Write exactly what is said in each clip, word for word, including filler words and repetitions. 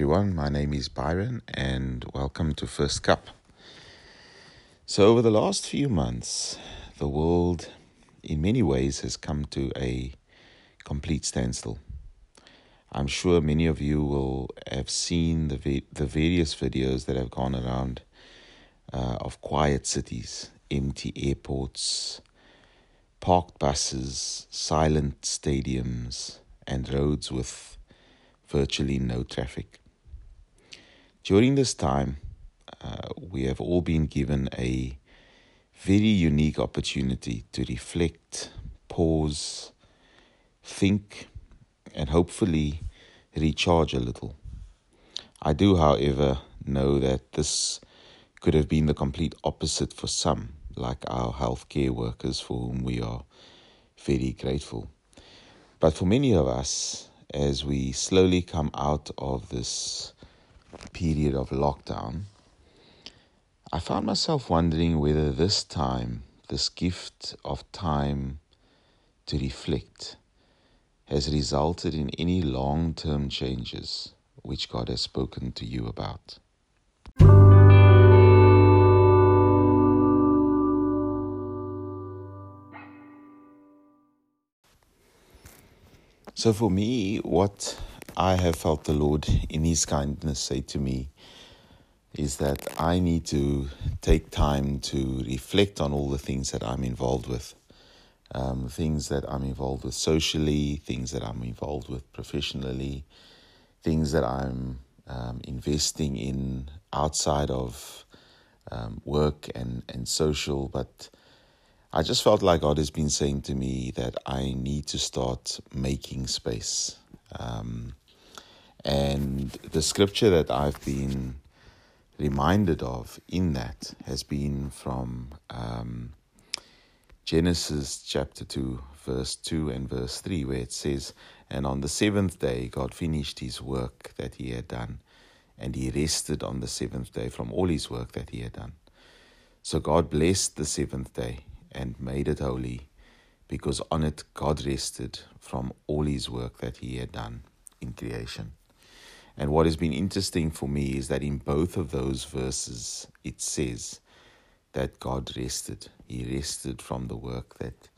everyone, my name is Byron and welcome to First Cup. So over the last few months, the world in many ways has come to a complete standstill. I'm sure many of you will have seen the the various videos that have gone around uh, of quiet cities, empty airports, parked buses, silent stadiums, and roads with virtually no traffic. During this time, uh, we have all been given a very unique opportunity to reflect, pause, think, and hopefully recharge a little. I do, however, know that this could have been the complete opposite for some, like our healthcare workers, for whom we are very grateful. But for many of us, as we slowly come out of this period of lockdown, I found myself wondering whether this time, this gift of time to reflect, has resulted in any long-term changes which God has spoken to you about. So for me, what I have felt the Lord in His kindness say to me is that I need to take time to reflect on all the things that I'm involved with. Um, things that I'm involved with socially, things that I'm involved with professionally, things that I'm um, investing in outside of um, work and, and social, but I just felt like God has been saying to me that I need to start making space. Um, and the scripture that I've been reminded of in that has been from um, Genesis chapter two, verse two and verse three, where it says, "And on the seventh day God finished his work that he had done, and he rested on the seventh day from all his work that he had done." So God blessed the seventh day and made it holy, because on it God rested from all his work that he had done in creation. And what has been interesting for me is that in both of those verses, it says that God rested. He rested from the work that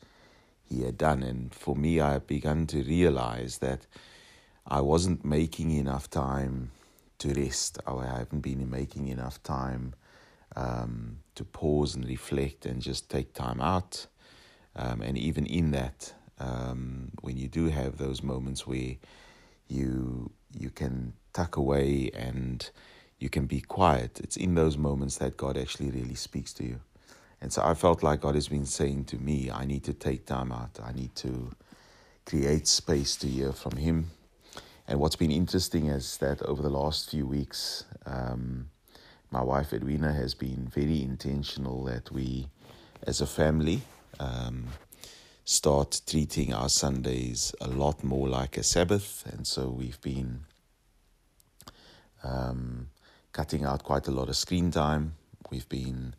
he had done. And for me, I have begun to realize that I wasn't making enough time to rest. I haven't been making enough time Um, to pause and reflect and just take time out. Um, and even in that, um, when you do have those moments where you you can tuck away and you can be quiet, it's in those moments that God actually really speaks to you. And so I felt like God has been saying to me, I need to take time out. I need to create space to hear from Him. And what's been interesting is that over the last few weeks, um, my wife Edwina has been very intentional that we, as a family, um, start treating our Sundays a lot more like a Sabbath. And so we've been um, cutting out quite a lot of screen time. We've been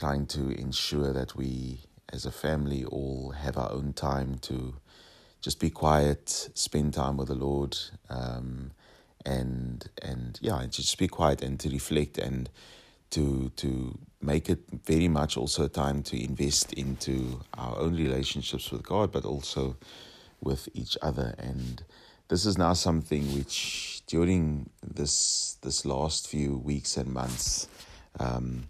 trying to ensure that we, as a family, all have our own time to just be quiet, spend time with the Lord, um And and yeah, and to just be quiet and to reflect and to to make it very much also a time to invest into our own relationships with God, but also with each other. And this is now something which during this this last few weeks and months, um,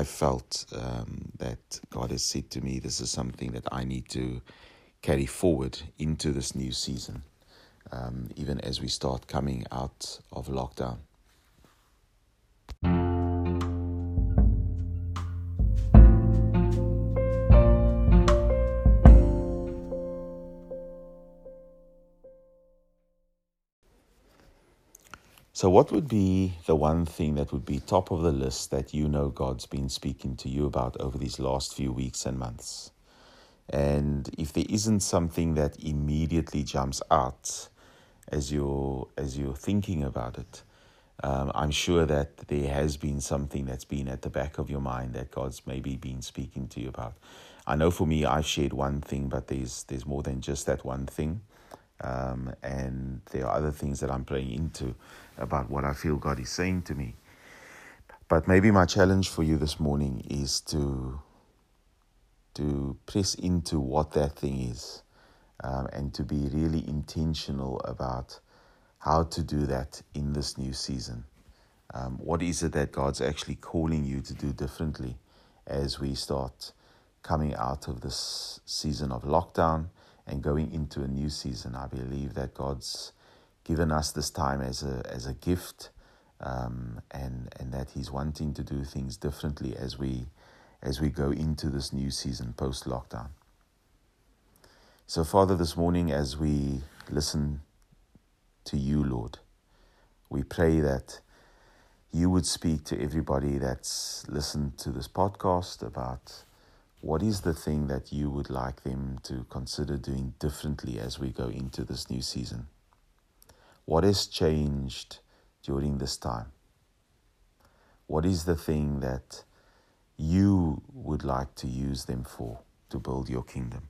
I felt um, that God has said to me, this is something that I need to carry forward into this new season. Um, even as we start coming out of lockdown. So what would be the one thing that would be top of the list that you know God's been speaking to you about over these last few weeks and months? And if there isn't something that immediately jumps out, As you're, as you're thinking about it, um, I'm sure that there has been something that's been at the back of your mind that God's maybe been speaking to you about. I know for me, I've shared one thing, but there's there's more than just that one thing. Um, and there are other things that I'm praying into about what I feel God is saying to me. But maybe my challenge for you this morning is to to press into what that thing is, um, and to be really intentional about how to do that in this new season. Um, what is it that God's actually calling you to do differently as we start coming out of this season of lockdown and going into a new season? I believe that God's given us this time as a as a gift, um, and and that He's wanting to do things differently as we as we go into this new season post lockdown. So, Father, this morning as we listen to you, Lord, we pray that you would speak to everybody that's listened to this podcast about what is the thing that you would like them to consider doing differently as we go into this new season? What has changed during this time? What is the thing that you would like to use them for to build your kingdom?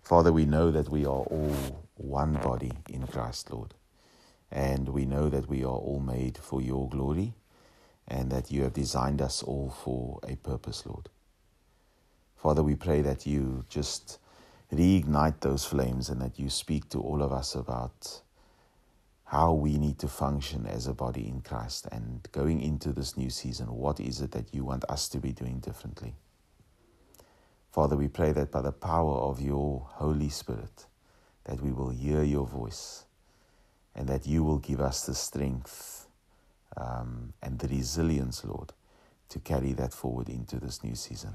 Father, we know that we are all one body in Christ, Lord. And we know that we are all made for your glory and that you have designed us all for a purpose, Lord. Father, we pray that you just reignite those flames and that you speak to all of us about how we need to function as a body in Christ. And going into this new season, what is it that you want us to be doing differently? Father, we pray that by the power of your Holy Spirit, that we will hear your voice and that you will give us the strength um, and the resilience, Lord, to carry that forward into this new season.